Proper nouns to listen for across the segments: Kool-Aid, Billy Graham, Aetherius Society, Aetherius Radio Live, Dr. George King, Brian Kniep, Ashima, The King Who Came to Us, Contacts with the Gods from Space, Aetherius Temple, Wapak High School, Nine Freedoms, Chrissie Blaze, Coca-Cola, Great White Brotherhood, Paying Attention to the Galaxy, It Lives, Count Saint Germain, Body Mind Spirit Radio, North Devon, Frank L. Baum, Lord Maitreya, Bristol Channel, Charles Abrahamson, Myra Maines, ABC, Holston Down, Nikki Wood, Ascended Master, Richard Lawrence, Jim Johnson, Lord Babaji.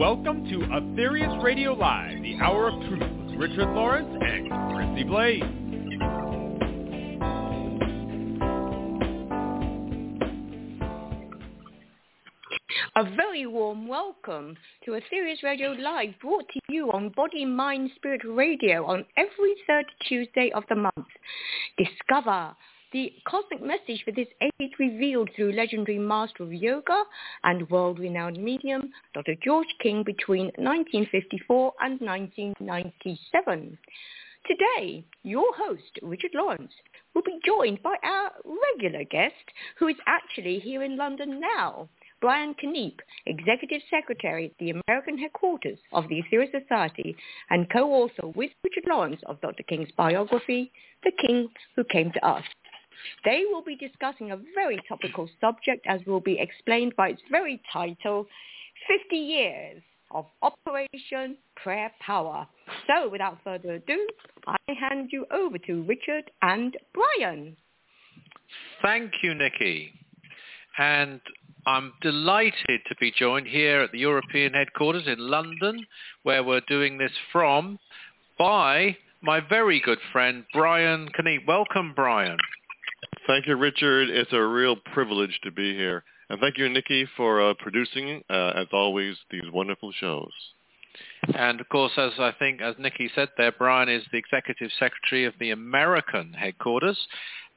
Welcome to Aetherius Radio Live, the Hour of Truth with Richard Lawrence and Chrissie Blaze. A very warm welcome to Aetherius Radio Live, brought to you on Body Mind Spirit Radio on every third Tuesday of the month. Discover the cosmic message for this age revealed through legendary master of yoga and world-renowned medium, Dr. George King, between 1954 and 1997. Today, your host, Richard Lawrence, will be joined by our regular guest, who is actually here in London now, Brian Kniep, Executive Secretary at the American Headquarters of the Aetherius Society and co-author with Richard Lawrence of Dr. King's biography, The King Who Came to Us. They will be discussing a very topical subject, as will be explained by its very title, 50 Years of Operation Prayer Power. So, without further ado, I hand you over to Richard and Brian. Thank you, Nikki. And I'm delighted to be joined here at the European headquarters in London, where we're doing this from, by my very good friend, Brian Kniep. Welcome, Brian. Thank you, Richard. It's a real privilege to be here. And thank you, Nikki, for producing, as always, these wonderful shows. And, of course, as Nikki said there, Brian is the Executive Secretary of the American Headquarters.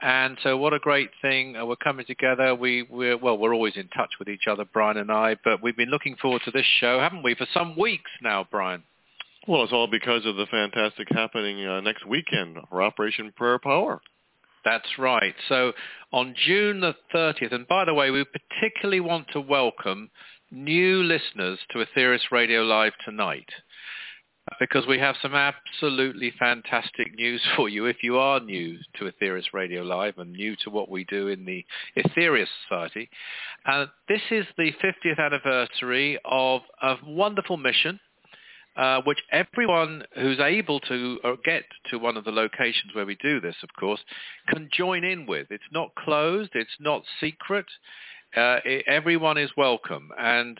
And so what a great thing. We're coming together. We're always in touch with each other, Brian and I, but we've been looking forward to this show, haven't we, for some weeks now, Brian? Well, it's all because of the fantastic happening next weekend for Operation Prayer Power. That's right. So on June the 30th, and by the way, we particularly want to welcome new listeners to Aetherius Radio Live tonight, because we have some absolutely fantastic news for you. If you are new to Aetherius Radio Live and new to what we do in the Aetherius Society, this is the 50th anniversary of a wonderful mission, which everyone who's able to get to one of the locations where we do this, of course, can join in with. It's not closed. It's not secret. Everyone is welcome. And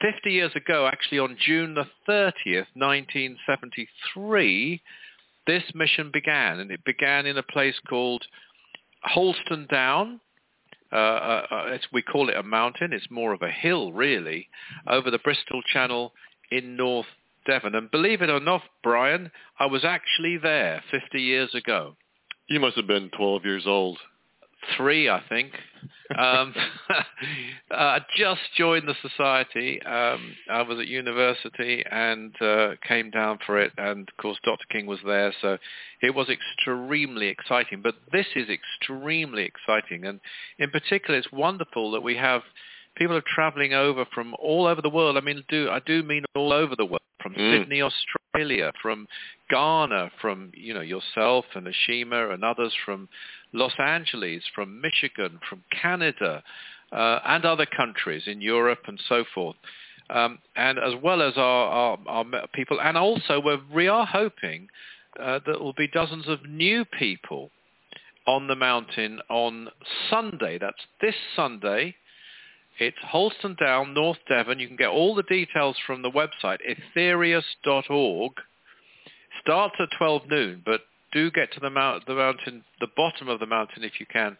50 years ago, actually on June the 30th, 1973, this mission began. And it began in a place called Holston Down. We call it a mountain. It's more of a hill, really, over the Bristol Channel in North Devon. And believe it or not, Brian, I was actually there 50 years ago. You must have been 12 years old. 3, I think. I just joined the society. I was at university and came down for it. And, of course, Dr. King was there. So it was extremely exciting. But this is extremely exciting. And in particular, it's wonderful that we have people are traveling over from all over the world. I mean, I do mean all over the world, from Sydney, Australia, from Ghana, from, you know, yourself and Ashima and others, from Los Angeles, from Michigan, from Canada, and other countries in Europe and so forth. And as well as our people. And also we are hoping that there will be dozens of new people on the mountain on Sunday. That's this Sunday. It's Holston Down, North Devon. You can get all the details from the website, aetherius.org. Starts at 12 noon, but do get to the mountain, the bottom of the mountain if you can.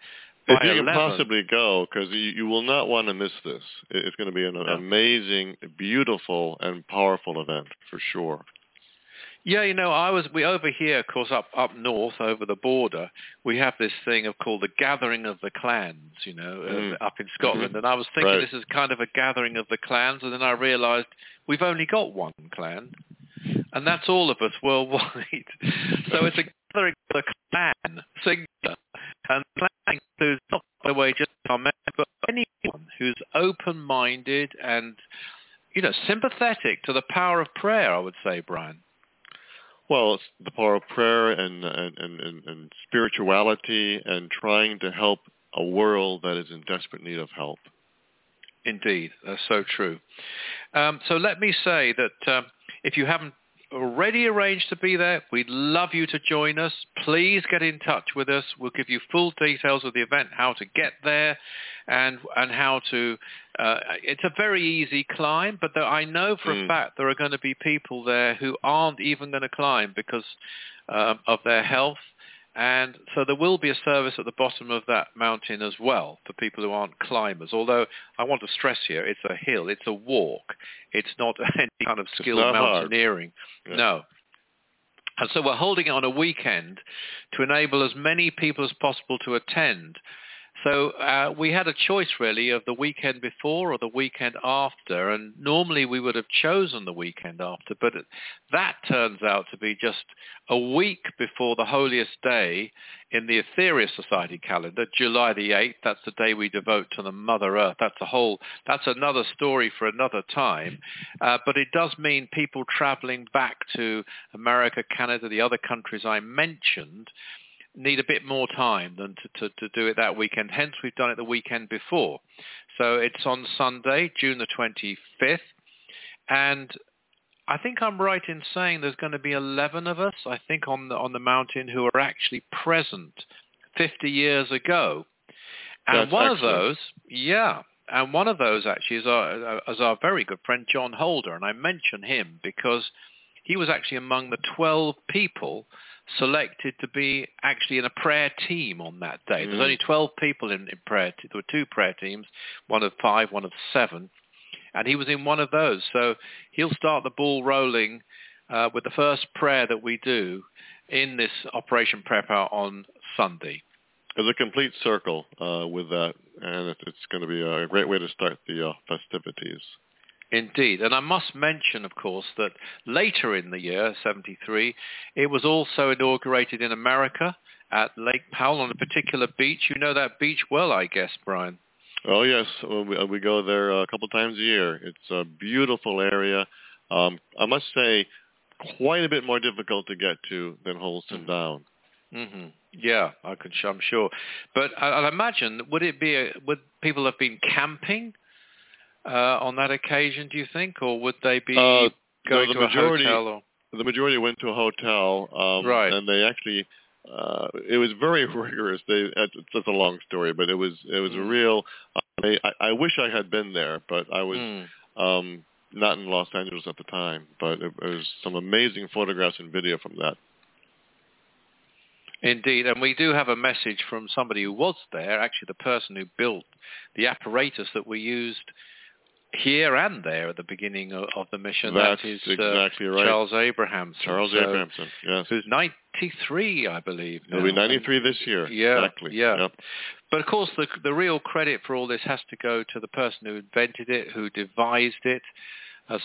If you 11. Can possibly go, because you will not want to miss this. It's going to be an amazing, beautiful, and powerful event for sure. Yeah, you know, we over here, of course, up north, over the border, we have this thing called the Gathering of the Clans, you know, up in Scotland. And I was thinking This is kind of a gathering of the clans, and then I realized we've only got one clan, and that's all of us worldwide. So it's a gathering of the clan, singular. And the clan includes, not by the way, just our members, but anyone who's open-minded and, you know, sympathetic to the power of prayer, I would say, Brian. Well, it's the power of prayer and spirituality and trying to help a world that is in desperate need of help. Indeed. That's so true. So let me say that if you haven't already arranged to be there. We'd love you to join us. Please get in touch with us. We'll give you full details of the event, how to get there, and how to... it's a very easy climb, but I know for a fact there are going to be people there who aren't even going to climb because of their health. And so there will be a service at the bottom of that mountain as well for people who aren't climbers. Although I want to stress here, it's a hill, it's a walk. It's not any kind of skilled mountaineering. Yeah. No. And so we're holding it on a weekend to enable as many people as possible to attend. So we had a choice, really, of the weekend before or the weekend after. And normally we would have chosen the weekend after, but that turns out to be just a week before the holiest day in the Aetherius Society calendar, July the 8th. That's the day we devote to the Mother Earth. That's another story for another time. But it does mean people traveling back to America, Canada, the other countries I mentioned, need a bit more time than to do it that weekend. Hence, we've done it the weekend before. So it's on Sunday, June the 25th. And I think I'm right in saying there's going to be 11 of us, I think, on the mountain who are actually present 50 years ago. And that's one excellent. Of those, yeah. And one of those actually is our very good friend, John Holder. And I mention him because he was actually among the 12 people selected to be actually in a prayer team on that day. There's only 12 people in prayer. There were two prayer teams, one of 5, one of 7, and he was in one of those. So he'll start the ball rolling with the first prayer that we do in this Operation Prayer Power on Sunday. There's a complete circle with that, and it's going to be a great way to start the festivities. Indeed. And I must mention, of course, that later in the year, 73, it was also inaugurated in America at Lake Powell on a particular beach. You know that beach well, I guess, Brian. Oh, yes. We go there a couple times a year. It's a beautiful area. I must say, quite a bit more difficult to get to than Holston Down. Mm-hmm. Yeah, I'm sure. But I imagine, would people have been camping on that occasion, do you think, or would they be going to a hotel? The majority went to a hotel, right? And they actually, it was very rigorous. That's a long story, but it was a real. I wish I had been there, but I was not in Los Angeles at the time. But it was some amazing photographs and video from that. Indeed, and we do have a message from somebody who was there. Actually, the person who built the apparatus that we used here and there at the beginning of the mission. That is exactly right. Charles Abrahamson. Yes. Who's 93, I believe. He'll be 93 this year. Yeah, exactly. Yeah. Yep. But of course, the real credit for all this has to go to the person who invented it, who devised it.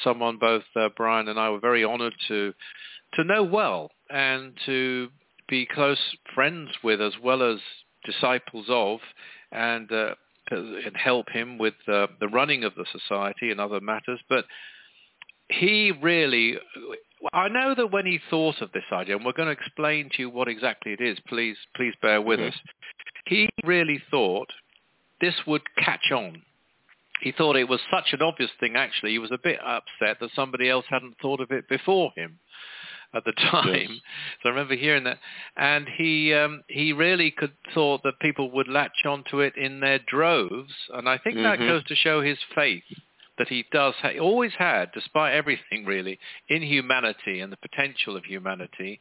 Someone both Brian and I were very honoured to know well and to be close friends with, as well as disciples of, and help him with the running of the society and other matters. But he really, I know that when he thought of this idea, and we're going to explain to you what exactly it is, please bear with us, he really thought this would catch on. He thought it was such an obvious thing, actually. He was a bit upset that somebody else hadn't thought of it before him at the time. Yes. So I remember hearing that. And he really thought that people would latch onto it in their droves. And I think that goes to show his faith that he does always had, despite everything really, in humanity and the potential of humanity.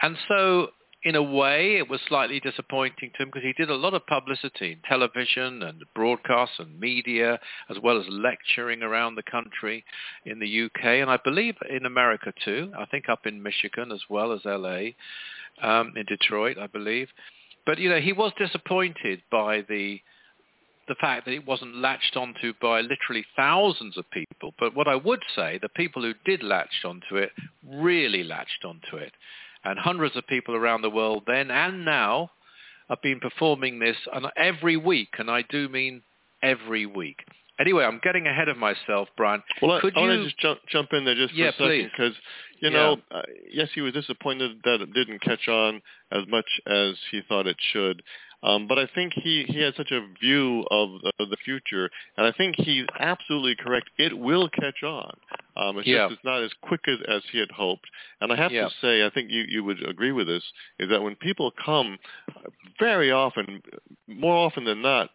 And so in a way it was slightly disappointing to him because he did a lot of publicity in television and broadcasts and media, as well as lecturing around the country in the UK, and I believe in America too, I think up in Michigan as well as LA, in Detroit, I believe. But he was disappointed by the fact that it wasn't latched onto by literally thousands of people. But what I would say, the people who did latch onto it really latched onto it. And hundreds of people around the world then and now have been performing this every week, and I do mean every week. Anyway, I'm getting ahead of myself, Brian. Well, I want to just jump in there just for a second, because Yes, he was disappointed that it didn't catch on as much as he thought it should. But I think he has such a view of the future, and I think he's absolutely correct. It will catch on. It's just it's not as quick as he had hoped. And I have to say, I think you would agree with this, is that when people come, very often, more often than not,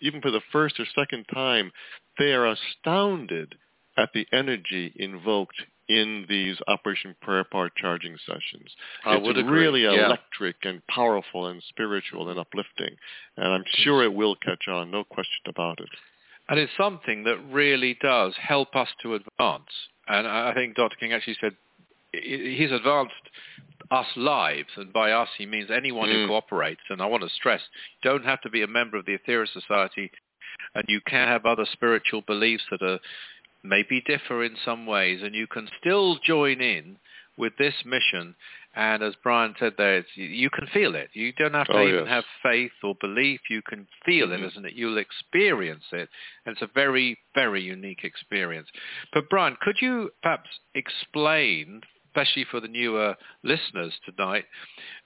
even for the first or second time, they are astounded at the energy invoked in these Operation Prayer Power charging sessions. It's really electric and powerful and spiritual and uplifting. And I'm sure it will catch on, no question about it. And it's something that really does help us to advance. And I think Dr. King actually said he's advanced us lives, and by us he means anyone who cooperates. And I want to stress, you don't have to be a member of the Aetherius Society, and you can have other spiritual beliefs that are maybe differ in some ways, and you can still join in with this mission. And as Brian said there, you can feel it. You don't have to even have faith or belief. You can feel it, isn't it? You'll experience it. And it's a very, very unique experience. But Brian, could you perhaps explain, especially for the newer listeners tonight,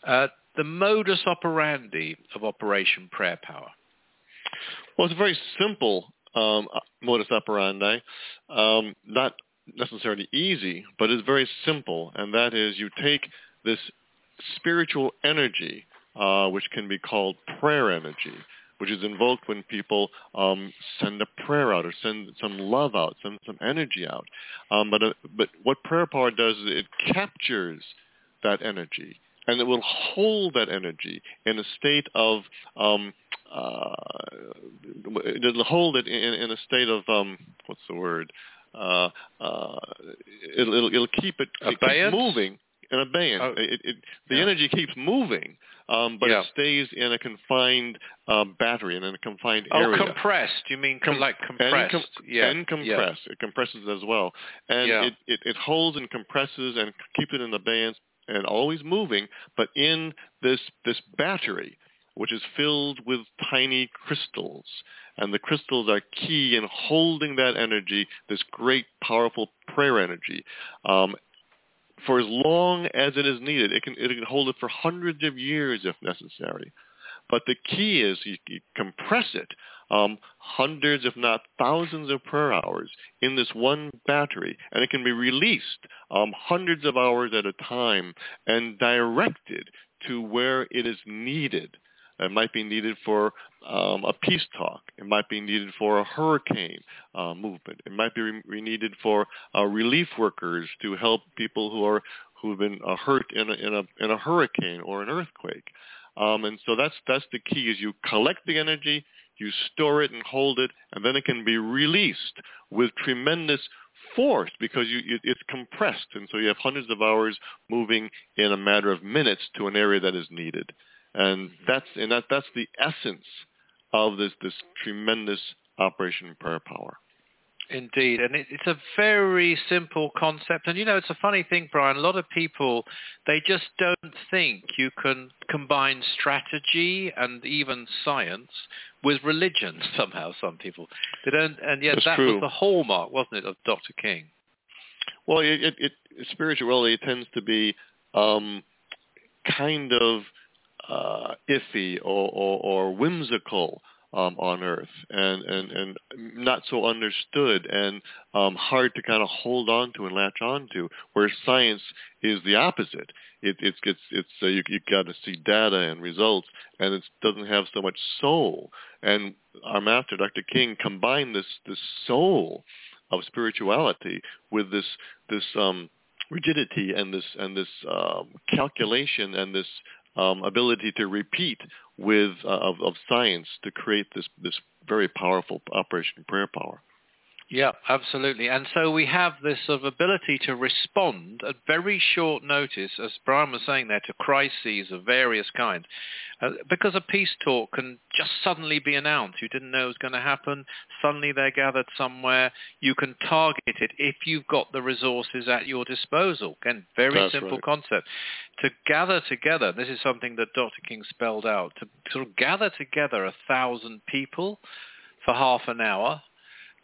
the modus operandi of Operation Prayer Power? Well, it's a very simple modus operandi, not necessarily easy, but it's very simple, and that is you take this spiritual energy, which can be called prayer energy, which is invoked when people send a prayer out or send some love out, send some energy out. But what Prayer Power does is it captures that energy, and it will hold that energy in a state of it'll hold it in a state of what's the word? It'll keep it keeps moving in abeyance. The energy keeps moving, but it stays in a confined battery and in a confined area. Oh, compressed? You mean like compressed? And compressed. Yeah. It compresses as well, and it holds and compresses and keeps it in abeyance and always moving, but in this battery, which is filled with tiny crystals. And the crystals are key in holding that energy, this great, powerful prayer energy, for as long as it is needed. It can hold it for hundreds of years if necessary. But the key is you compress it, hundreds if not thousands of prayer hours in this one battery, and it can be released hundreds of hours at a time and directed to where it is needed. It might be needed for a peace talk. It might be needed for a hurricane movement. It might be needed for relief workers to help people who've been hurt in a hurricane or an earthquake. And so that's the key: is you collect the energy, you store it and hold it, and then it can be released with tremendous force because it's compressed, and so you have hundreds of hours moving in a matter of minutes to an area that is needed. And that's the essence of this tremendous Operation Prayer Power. Indeed, and it's a very simple concept. And, it's a funny thing, Brian. A lot of people, they just don't think you can combine strategy and even science with religion somehow, some people. They don't, and yet that was the hallmark, wasn't it, of Dr. King? Well, spirituality tends to be kind of iffy or whimsical on Earth, and not so understood, and hard to kind of hold on to and latch on to, where science is the opposite. It's you've got to see data and results, and it doesn't have so much soul. And our master, Dr. King, combined this soul of spirituality with this rigidity and this calculation and this ability to repeat with of science to create this very powerful Operation Prayer Power. Yeah, absolutely. And so we have this sort of ability to respond at very short notice, as Brian was saying there, to crises of various kinds. Because a peace talk can just suddenly be announced. You didn't know it was going to happen. Suddenly they're gathered somewhere. You can target it if you've got the resources at your disposal. Again, very simple concept. To gather together, this is something that Dr. King spelled out, to sort of gather together 1,000 people for half an hour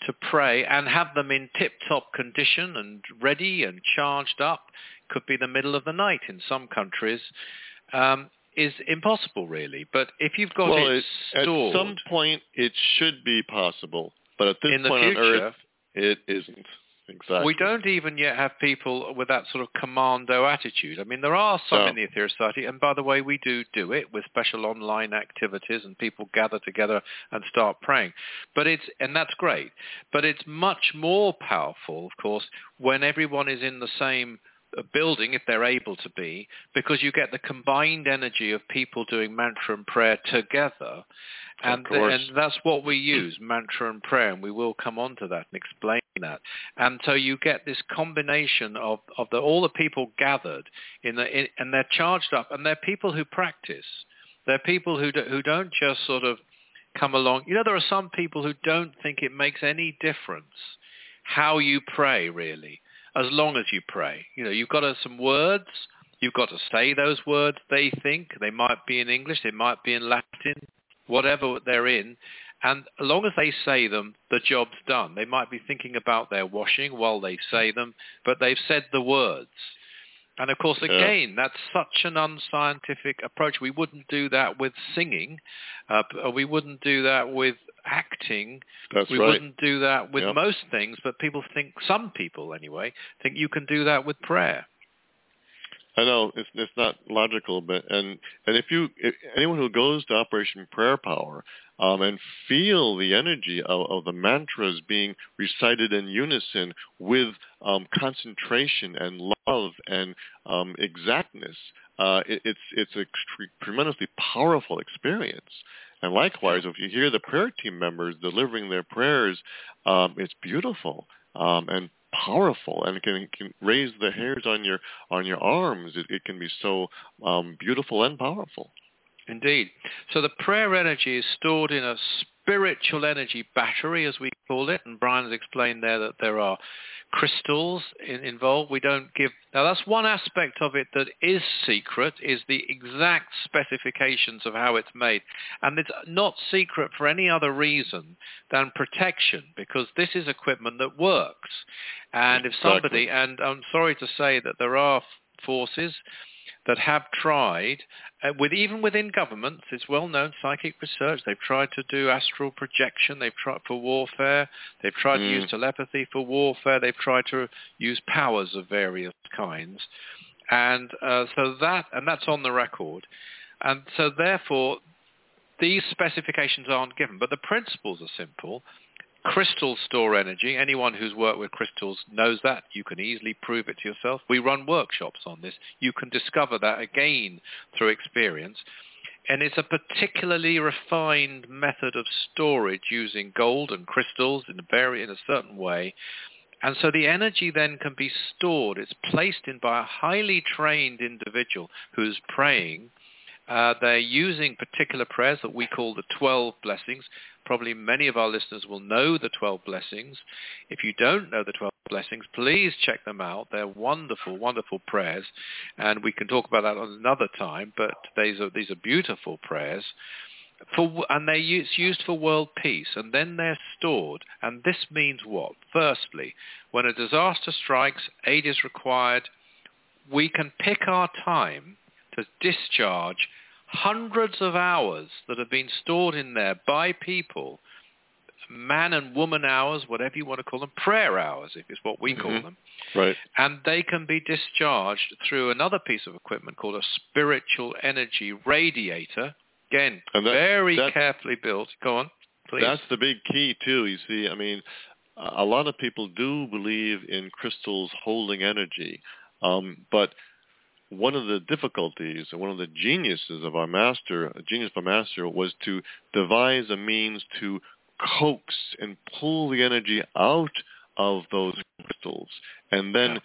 to pray and have them in tip-top condition and ready and charged up, could be the middle of the night in some countries, is impossible really. But if you've got it stored... At some point it should be possible, but at this point on Earth it isn't. Exactly. We don't even yet have people with that sort of commando attitude. I mean, there are some in the Aetherius Society, and by the way, we do it with special online activities, and people gather together and start praying. But it's, and that's great. But it's much more powerful, of course, when everyone is in the same building, if they're able to be, because you get the combined energy of people doing mantra and prayer together. And that's what we use, mantra and prayer, and we will come on to that and explain that. And so you get this combination of all the people gathered, and they're charged up, and they're people who practice. They're people who don't just sort of come along. You know, there are some people who don't think it makes any difference how you pray, really, as long as you pray. You know, you've got some words, you've got to say those words, they think. They might be in English, they might be in Latin, whatever they're in. And as long as they say them, the job's done. They might be thinking about their washing while they say them, but they've said the words. And of course, again, that's such an unscientific approach. We wouldn't do that with singing. We wouldn't do that with acting. That's we right. wouldn't do that with most things, but people think, some people anyway, think you can do that with prayer. I know it's not logical, but and if anyone who goes to Operation Prayer Power and feel the energy of the mantras being recited in unison with concentration and love and exactness, it's a tremendously powerful experience. And likewise, if you hear the prayer team members delivering their prayers, it's beautiful and powerful, and it can raise the hairs on your arms. It can be so beautiful and powerful. Indeed. So the prayer energy is stored in a spiritual energy battery, as we call it, and Brian has explained there that there are crystals involved. We don't give... Now, that's one aspect of it that is secret, is the exact specifications of how it's made. And it's not secret for any other reason than protection, because this is equipment that works. And if somebody... Exactly. And I'm sorry to say that there are forces that have tried, even within governments, it's well-known psychic research. They've tried to do astral projection. They've tried for warfare. They've tried to use telepathy for warfare. They've tried to use powers of various kinds. And so that's on the record. And so therefore, these specifications aren't given. But the principles are simple. Crystals store energy. Anyone who's worked with crystals knows that. You can easily prove it to yourself. We run workshops on this. You can discover that again through experience. And it's a particularly refined method of storage using gold and crystals in a certain way. And so the energy then can be stored. It's placed in by a highly trained individual who's praying. They're using particular prayers that we call the 12 blessings. Probably many of our listeners will know the 12 blessings. If you don't know the 12 blessings, please check them out. They're wonderful, wonderful prayers. And we can talk about that on another time, but these are beautiful prayers. And they're used for world peace, and then they're stored. And this means what? Firstly, when a disaster strikes, aid is required. We can pick our time to discharge hundreds of hours that have been stored in there by people, man and woman hours, whatever you want to call them, prayer hours, if it's what we call them. Right. And they can be discharged through another piece of equipment called a spiritual energy radiator. Again, very carefully built. Go on, please. That's the big key, too, you see. I mean, a lot of people do believe in crystals holding energy, but... One of the difficulties and one of the geniuses of our master, was to devise a means to coax and pull the energy out of those crystals, and then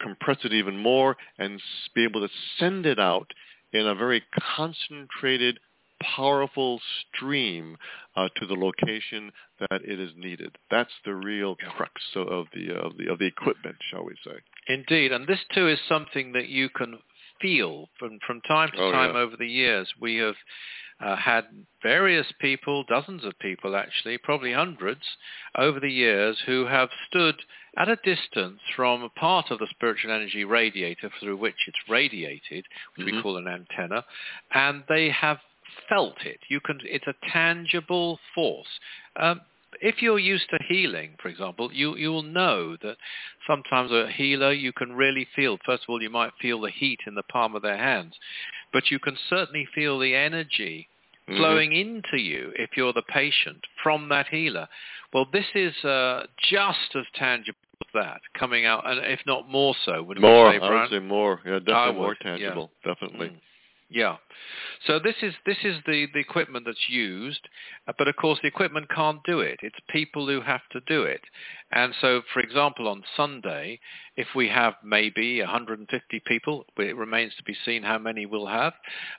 compress it even more and be able to send it out in a very concentrated, powerful stream to the location that it is needed. That's the real crux of the equipment, shall we say. Indeed, and this too is something that you can feel from time to time over the years. We have had various people, dozens of people actually, probably hundreds over the years, who have stood at a distance from a part of the spiritual energy radiator through which it's radiated, which we call an antenna, and they have felt it. You can, it's a tangible force. If you're used to healing, for example, you will know that sometimes a healer, you can really feel, first of all, you might feel the heat in the palm of their hands, but you can certainly feel the energy flowing into you, if you're the patient, from that healer. Well, this is just as tangible as that, coming out, and if not more so. More, I would say more. Yeah, definitely more tangible, yeah. Definitely. Yeah. So this is the equipment that's used, but of course the equipment can't do it. It's people who have to do it. And so, for example, on Sunday, if we have maybe 150 people, it remains to be seen how many we'll have,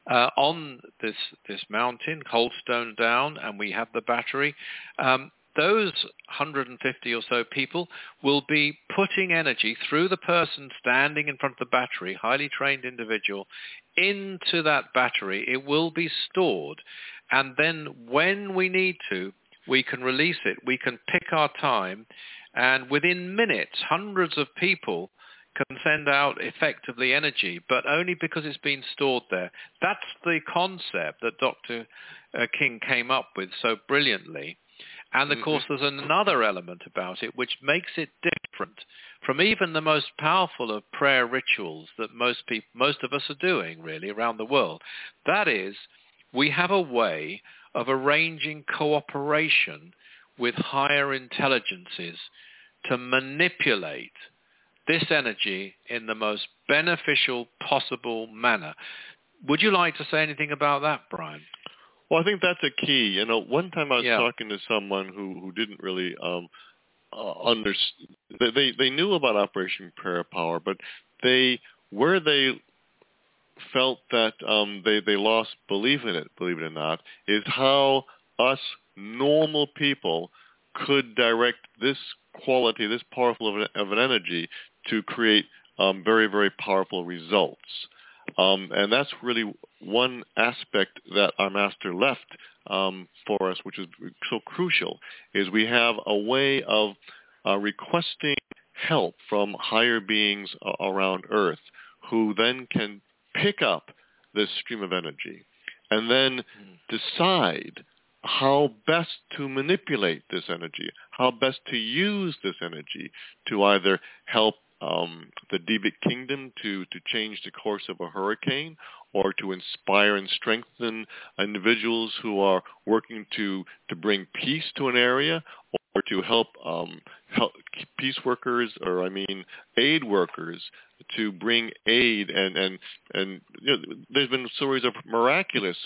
on this mountain, Holston Down, and we have the battery, those 150 or so people will be putting energy through the person standing in front of the battery, highly trained individual, into that battery. It will be stored. And then when we need to, we can release it. We can pick our time. And within minutes, hundreds of people can send out effectively energy, but only because it's been stored there. That's the concept that Dr. King came up with so brilliantly. And, of course, there's another element about it which makes it different from even the most powerful of prayer rituals that most of us are doing, really, around the world. That is, we have a way of arranging cooperation with higher intelligences to manipulate this energy in the most beneficial possible manner. Would you like to say anything about that, Brian? Well, I think that's a key. You know, one time I was talking to someone who didn't really understand. They knew about Operation Prayer Power, but they felt that they lost belief in it, believe it or not, is how us normal people could direct this quality, this powerful of an energy to create very, very powerful results. And that's really one aspect that our master left for us, which is so crucial, is we have a way of requesting help from higher beings around Earth, who then can pick up this stream of energy and then decide how best to manipulate this energy, how best to use this energy to either help the Debic Kingdom to change the course of a hurricane, or to inspire and strengthen individuals who are working to bring peace to an area, or to help peace workers, or aid workers, to bring aid. And you know, there's been stories of miraculous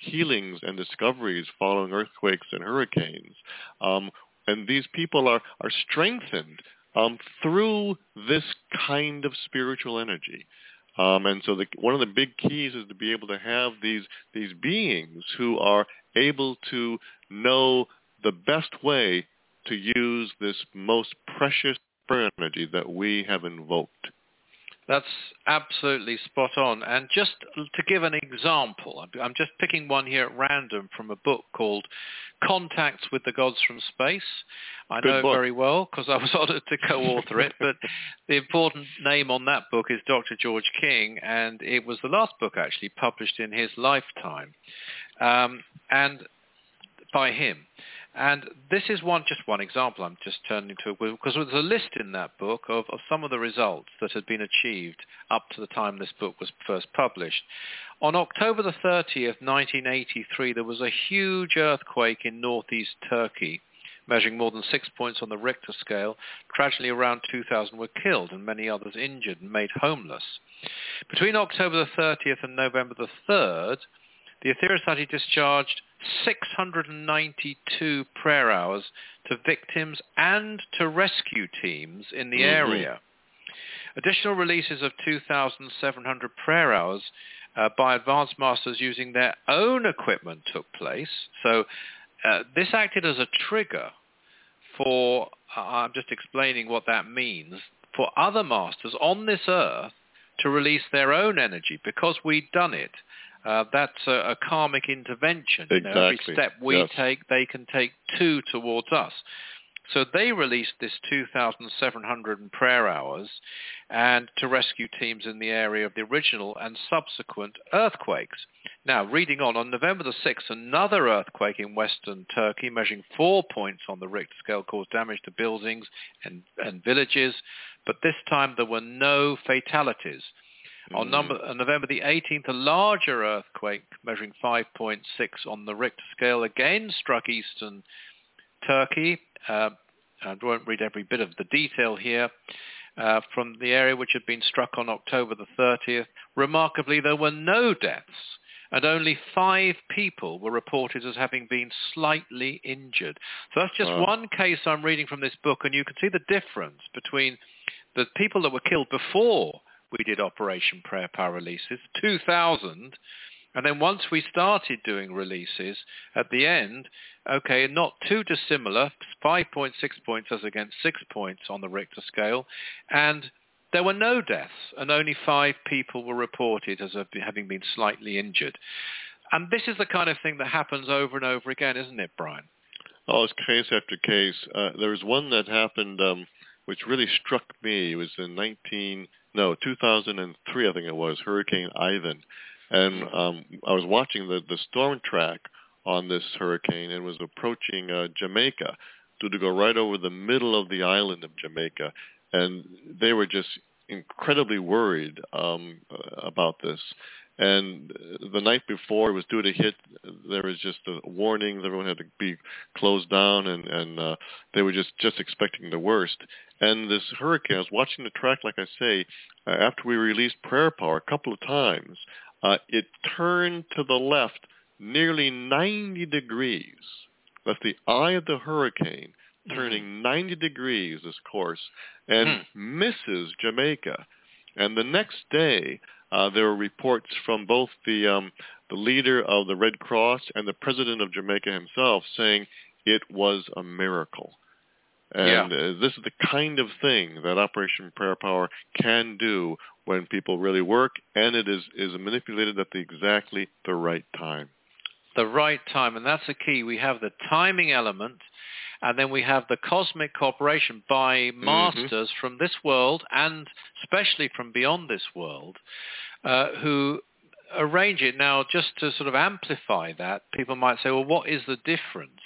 healings and discoveries following earthquakes and hurricanes. And these people are strengthened through this kind of spiritual energy. And so one of the big keys is to be able to have these beings who are able to know the best way to use this most precious energy that we have invoked. That's absolutely spot on. And just to give an example, I'm just picking one here at random from a book called Contacts with the Gods from Space. I know it very well because I was honored to co-author it, but the important name on that book is Dr. George King, and it was the last book actually published in his lifetime and by him. And this is just one example I'm just turning to, because there's a list in that book of some of the results that had been achieved up to the time this book was first published. On October the 30th, 1983, there was a huge earthquake in northeast Turkey, measuring more than 6 points on the Richter scale. Tragically, around 2,000 were killed and many others injured and made homeless. Between October the 30th and November the 3rd, the Aetherius Society discharged 692 prayer hours to victims and to rescue teams in the area. Additional releases of 2,700 prayer hours by advanced masters using their own equipment took place. So this acted as a trigger for, I'm just explaining what that means, for other masters on this earth to release their own energy, because we'd done it. That's a karmic intervention. Exactly. You know, every step we take, they can take two towards us. So they released this 2,700 prayer hours and to rescue teams in the area of the original and subsequent earthquakes. Now, reading on November the 6th, another earthquake in western Turkey measuring 4 points on the Richter scale caused damage to buildings and villages, but this time there were no fatalities. On November the 18th, a larger earthquake measuring 5.6 on the Richter scale again struck eastern Turkey. I won't read every bit of the detail here. From the area which had been struck on October the 30th, remarkably, there were no deaths, and only 5 people were reported as having been slightly injured. So that's just one case I'm reading from this book, and you can see the difference between the people that were killed before we did Operation Prayer Power releases, 2,000, and then once we started doing releases, at the end, okay, not too dissimilar, 5.6 points as against 6 points on the Richter scale, and there were no deaths, and only 5 people were reported as having been slightly injured. And this is the kind of thing that happens over and over again, isn't it, Brian? Oh, it's case after case. There was one that happened which really struck me. It was in 2003, I think it was, Hurricane Ivan. And I was watching the storm track on this hurricane, and was approaching Jamaica to go right over the middle of the island of Jamaica. And they were just incredibly worried about this. And the night before it was due to hit, there was just warnings. Everyone had to be closed down, and they were just expecting the worst. And this hurricane, I was watching the track, like I say, after we released Prayer Power a couple of times, it turned to the left nearly 90 degrees. That's the eye of the hurricane turning 90 degrees, this course, and misses Jamaica. And the next day, there were reports from both the leader of the Red Cross and the president of Jamaica himself saying it was a miracle. And this is the kind of thing that Operation Prayer Power can do when people really work, and it is manipulated at exactly the right time. The right time, and that's the key. We have the timing element, and then we have the cosmic cooperation by masters from this world, and especially from beyond this world, who arrange it. Now, just to sort of amplify that, people might say, well, what is the difference?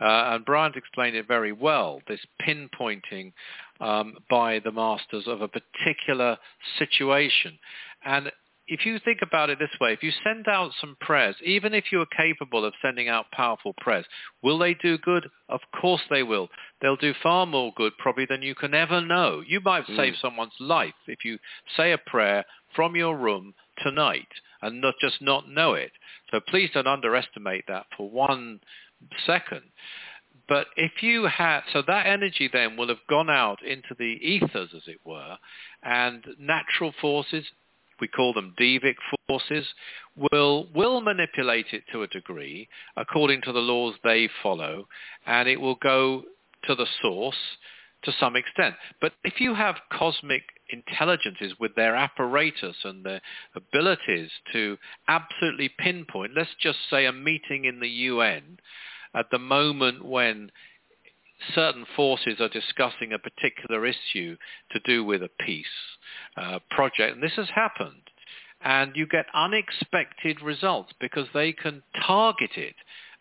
And Brian's explained it very well, this pinpointing by the masters of a particular situation. And if you think about it this way, if you send out some prayers, even if you are capable of sending out powerful prayers, will they do good? Of course they will. They'll do far more good probably than you can ever know. You might save someone's life if you say a prayer from your room tonight and not know it. So please don't underestimate that for 1 second. But if you had, so that energy then will have gone out into the ethers, as it were, and natural forces, we call them devic forces, will manipulate it to a degree according to the laws they follow, and it will go to the source to some extent. But if you have cosmic intelligences with their apparatus and their abilities to absolutely pinpoint, let's just say a meeting in the UN at the moment when certain forces are discussing a particular issue to do with a peace project, and this has happened, and you get unexpected results because they can target it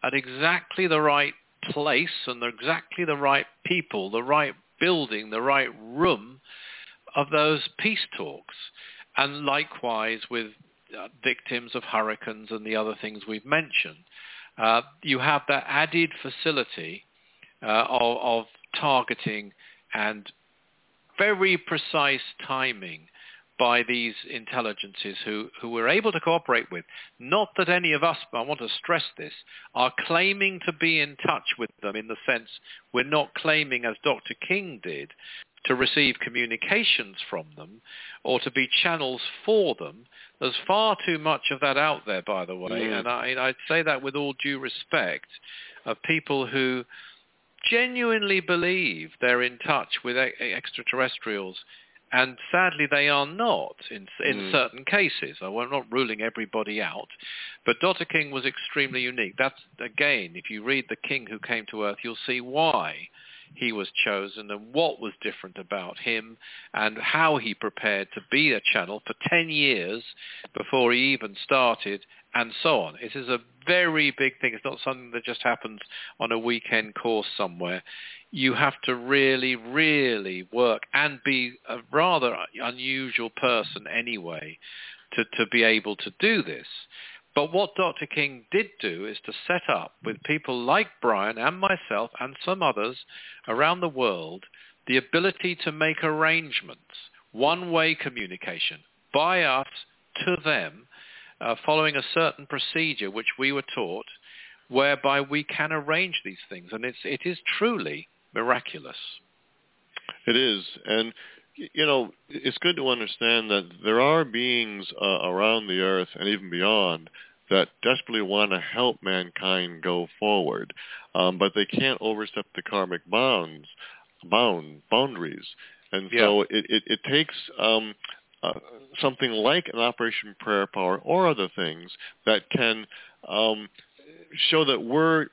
at exactly the right place and exactly the right people, the right building, the right room of those peace talks, and likewise with victims of hurricanes and the other things we've mentioned. You have that added facility of targeting and very precise timing by these intelligences who we're able to cooperate with. Not that any of us, but I want to stress this, are claiming to be in touch with them, in the sense we're not claiming, as Dr. King did, to receive communications from them or to be channels for them. There's far too much of that out there, by the way, and I'd say that with all due respect of people who genuinely believe they're in touch with extraterrestrials And sadly, they are not in certain cases. I'm not ruling everybody out. But Dr. King was extremely unique. That's, again, if you read The King Who Came to Earth, you'll see why he was chosen and what was different about him and how he prepared to be a channel for 10 years before he even started and so on. It is a very big thing. It's not something that just happens on a weekend course somewhere. You have to really, really work and be a rather unusual person anyway to be able to do this. But what Dr. King did do is to set up with people like Brian and myself and some others around the world the ability to make arrangements, one-way communication, by us to them, following a certain procedure which we were taught, whereby we can arrange these things. And it is truly miraculous. It is. And you know, it's good to understand that there are beings around the earth and even beyond that desperately want to help mankind go forward, but they can't overstep the karmic boundaries. And so it takes something like an Operation Prayer Power or other things that can show that we're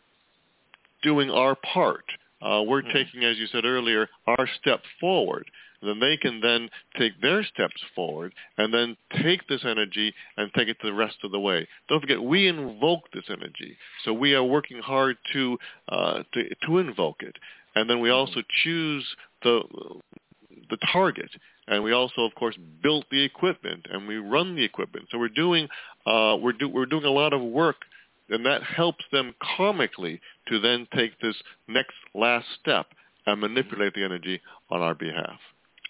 doing our part. We're taking, as you said earlier, our step forward. Then they can then take their steps forward and then take this energy and take it to the rest of the way. Don't forget, we invoke this energy, so we are working hard to invoke it. And then we also choose the target, and we also, of course, built the equipment and we run the equipment. So we're doing a lot of work, and that helps them karmically to then take this next last step and manipulate the energy on our behalf.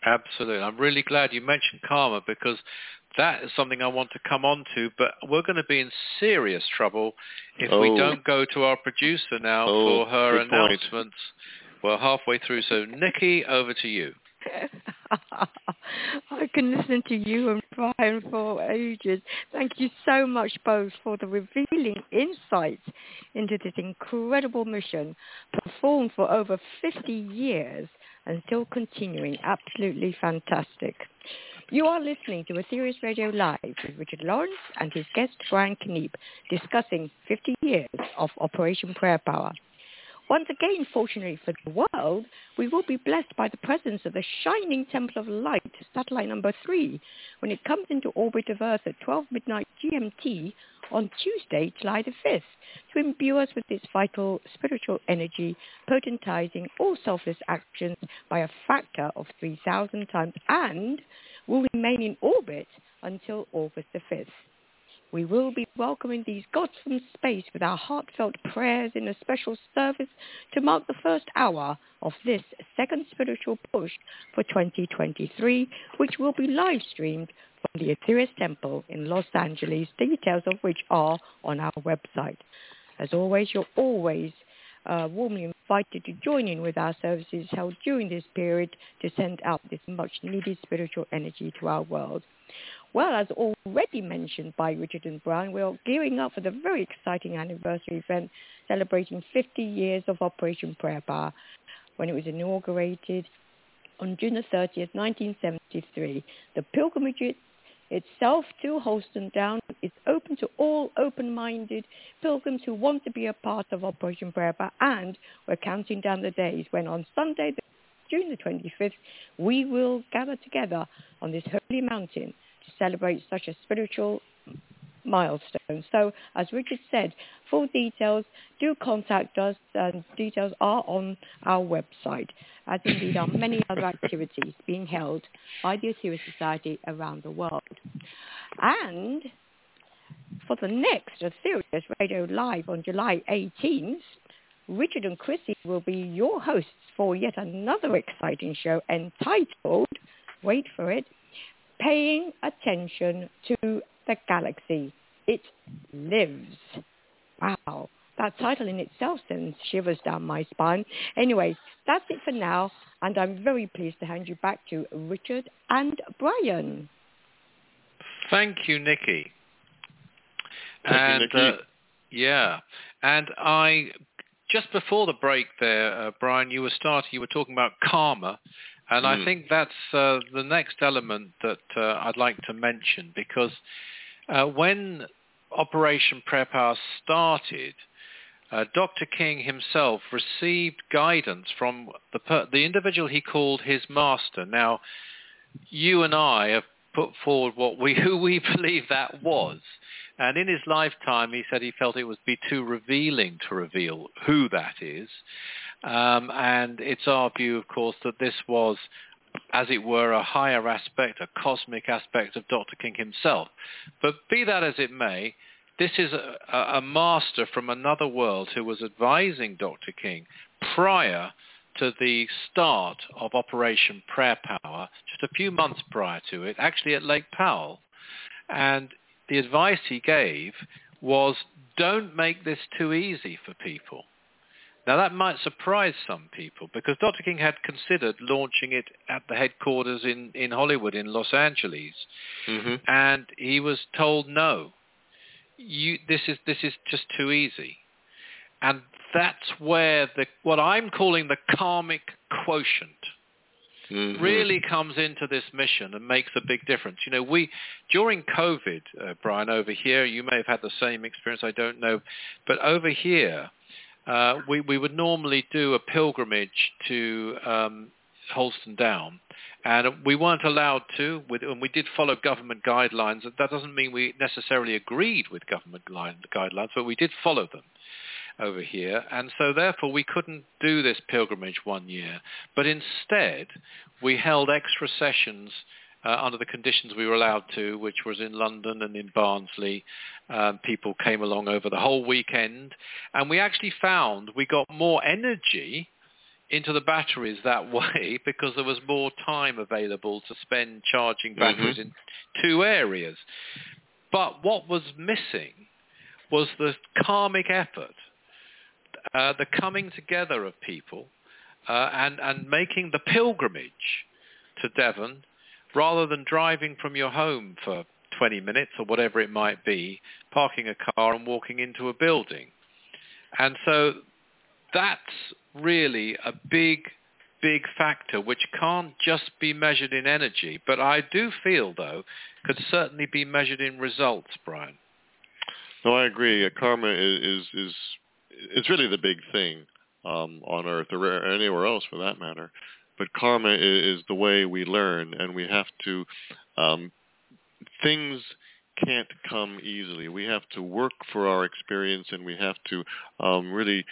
Absolutely. I'm really glad you mentioned karma, because that is something I want to come on to, but we're going to be in serious trouble if we don't go to our producer now for her announcements. Point. We're halfway through, so Nikki, over to you. I can listen to you and Brian for ages. Thank you so much both for the revealing insights into this incredible mission performed for over 50 years and still continuing. Absolutely fantastic. You are listening to Aetherius Radio Live with Richard Lawrence and his guest Brian Kniep, discussing 50 years of Operation Prayer Power. Once again, fortunately for the world, we will be blessed by the presence of the shining Temple of Light, satellite number 3, when it comes into orbit of Earth at 12 midnight GMT on Tuesday, July the 5th, to imbue us with its vital spiritual energy, potentizing all selfless actions by a factor of 3,000 times, and will remain in orbit until August the 5th. We will be welcoming these gods from space with our heartfelt prayers in a special service to mark the first hour of this second spiritual push for 2023, which will be live streamed from the Aetherius Temple in Los Angeles, details of which are on our website. As always, you're always warmly invited to join in with our services held during this period to send out this much-needed spiritual energy to our world. Well, as already mentioned by Richard and Brian, we are gearing up for the very exciting anniversary event celebrating 50 years of Operation Prayer Power, when it was inaugurated on June the 30th, 1973. The pilgrimage itself to Holston Down is open to all open-minded pilgrims who want to be a part of Operation Prayer Power, and we're counting down the days when on Sunday, June the 25th, we will gather together on this holy mountain to celebrate such a spiritual milestone. So, as Richard said, full details, do contact us, and details are on our website, as indeed are many other activities being held by the Aetherius Society around the world. And for the next Aetherius Radio Live on July 18th, Richard and Chrissie will be your hosts for yet another exciting show entitled, wait for it, Paying Attention to the Galaxy, It Lives. Wow, that title in itself sends shivers down my spine. Anyways, that's it for now, and I'm very pleased to hand you back to Richard and Brian. Thank you, Nikki. Just before the break there, Brian, you were talking about karma And I think that's the next element that I'd like to mention, because when Operation Prayer Power started, Dr. King himself received guidance from the individual he called his master. Now, you and I have put forward who we believe that was. And in his lifetime, he said he felt it would be too revealing to reveal who that is. And it's our view, of course, that this was, as it were, a higher aspect, a cosmic aspect of Dr. King himself. But be that as it may, this is a master from another world who was advising Dr. King prior to the start of Operation Prayer Power, just a few months prior to it, actually at Lake Powell. And the advice he gave was, don't make this too easy for people. Now, that might surprise some people, because Dr. King had considered launching it at the headquarters in Hollywood, in Los Angeles, and he was told, no, this is just too easy. And that's where what I'm calling the karmic quotient really comes into this mission and makes a big difference. You know, during COVID, Brian, over here, you may have had the same experience, I don't know, but over here, we would normally do a pilgrimage to Holston Down, and we weren't allowed to, and we did follow government guidelines. That doesn't mean we necessarily agreed with government guidelines, but we did follow them over here, and so therefore we couldn't do this pilgrimage one year. But instead, we held extra sessions under the conditions we were allowed to, which was in London and in Barnsley. People came along over the whole weekend, and we actually found we got more energy into the batteries that way, because there was more time available to spend charging batteries in two areas. But what was missing was the karmic effort, the coming together of people, and making the pilgrimage to Devon, rather than driving from your home for 20 minutes or whatever it might be, parking a car and walking into a building. And so that's really a big, big factor, which can't just be measured in energy, but I do feel, though, could certainly be measured in results, Brian. No, I agree. Karma is it's really the big thing on Earth, or anywhere else for that matter. But karma is the way we learn, and we have to, things can't come easily. We have to work for our experience, and we have to really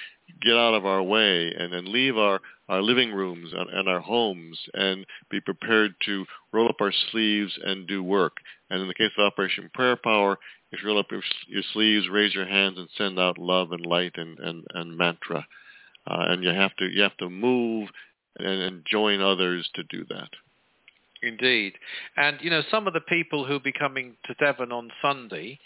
get out of our way and leave our living rooms and our homes and be prepared to roll up our sleeves and do work. And in the case of Operation Prayer Power, if you roll up your sleeves, raise your hands, and send out love and light and mantra. And you have to move and join others to do that. Indeed. And, you know, some of the people who'll be coming to Devon on Sunday,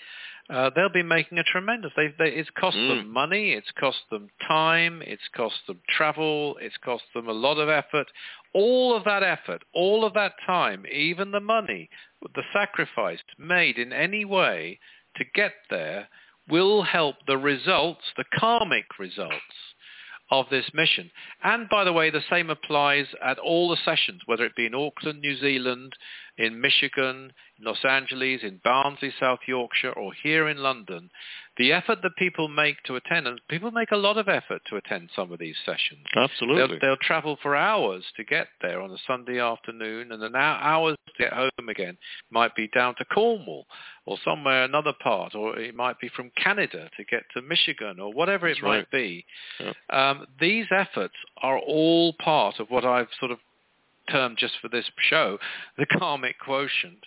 they'll be making a tremendous... it's cost them money, it's cost them time, it's cost them travel, it's cost them a lot of effort. All of that effort, all of that time, even the money, the sacrifice made in any way to get there will help the results, the karmic results, of this mission. And by the way, the same applies at all the sessions, whether it be in Auckland, New Zealand, in Michigan, Los Angeles, in Barnsley, South Yorkshire, or here in London. The effort that people make to attend, and people make a lot of effort to attend some of these sessions. Absolutely. They'll travel for hours to get there on a Sunday afternoon, and then hours to get home again. Might be down to Cornwall or somewhere another part, or it might be from Canada to get to Michigan or whatever it might be. Yeah. These efforts are all part of what I've sort of termed, just for this show, the karmic quotient.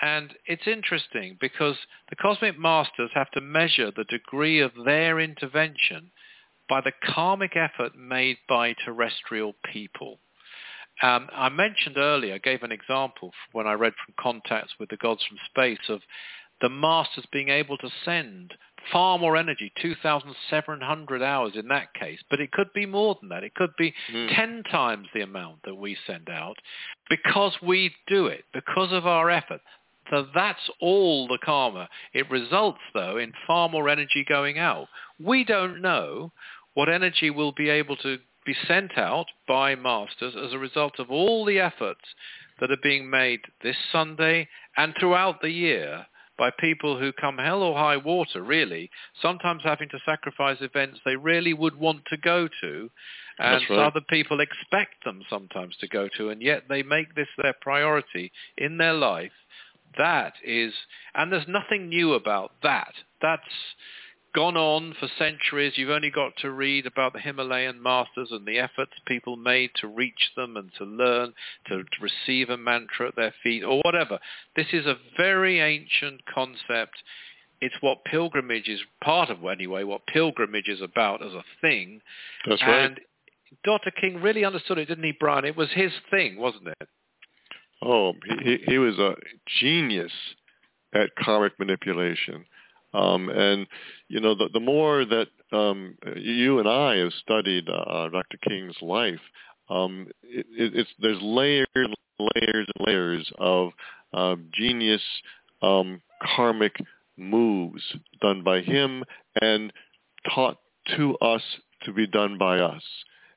And it's interesting because the cosmic masters have to measure the degree of their intervention by the karmic effort made by terrestrial people. I mentioned earlier, I gave an example when I read from Contacts with the Gods from Space of the masters being able to send far more energy, 2,700 hours in that case, but it could be more than that. It could be 10 times the amount that we send out, because we do it, because of our effort. So that's all the karma. It results, though, in far more energy going out. We don't know what energy we'll be able to be sent out by masters as a result of all the efforts that are being made this Sunday and throughout the year by people who come hell or high water, really, sometimes having to sacrifice events they really would want to go to, and right. Other people expect them sometimes to go to, and yet they make this their priority in their life. That is, and there's nothing new about that. That's gone on for centuries. You've only got to read about the Himalayan masters and the efforts people made to reach them and to learn, to receive a mantra at their feet or whatever. This is a very ancient concept. It's what pilgrimage is, part of anyway, what pilgrimage is about as a thing. That's right. And Dr. King really understood it, didn't he, Brian? It was his thing, wasn't it? Oh, he was a genius at karmic manipulation. And, you know, the more that you and I have studied Dr. King's life, there's layers and layers and layers of genius karmic moves done by him and taught to us to be done by us.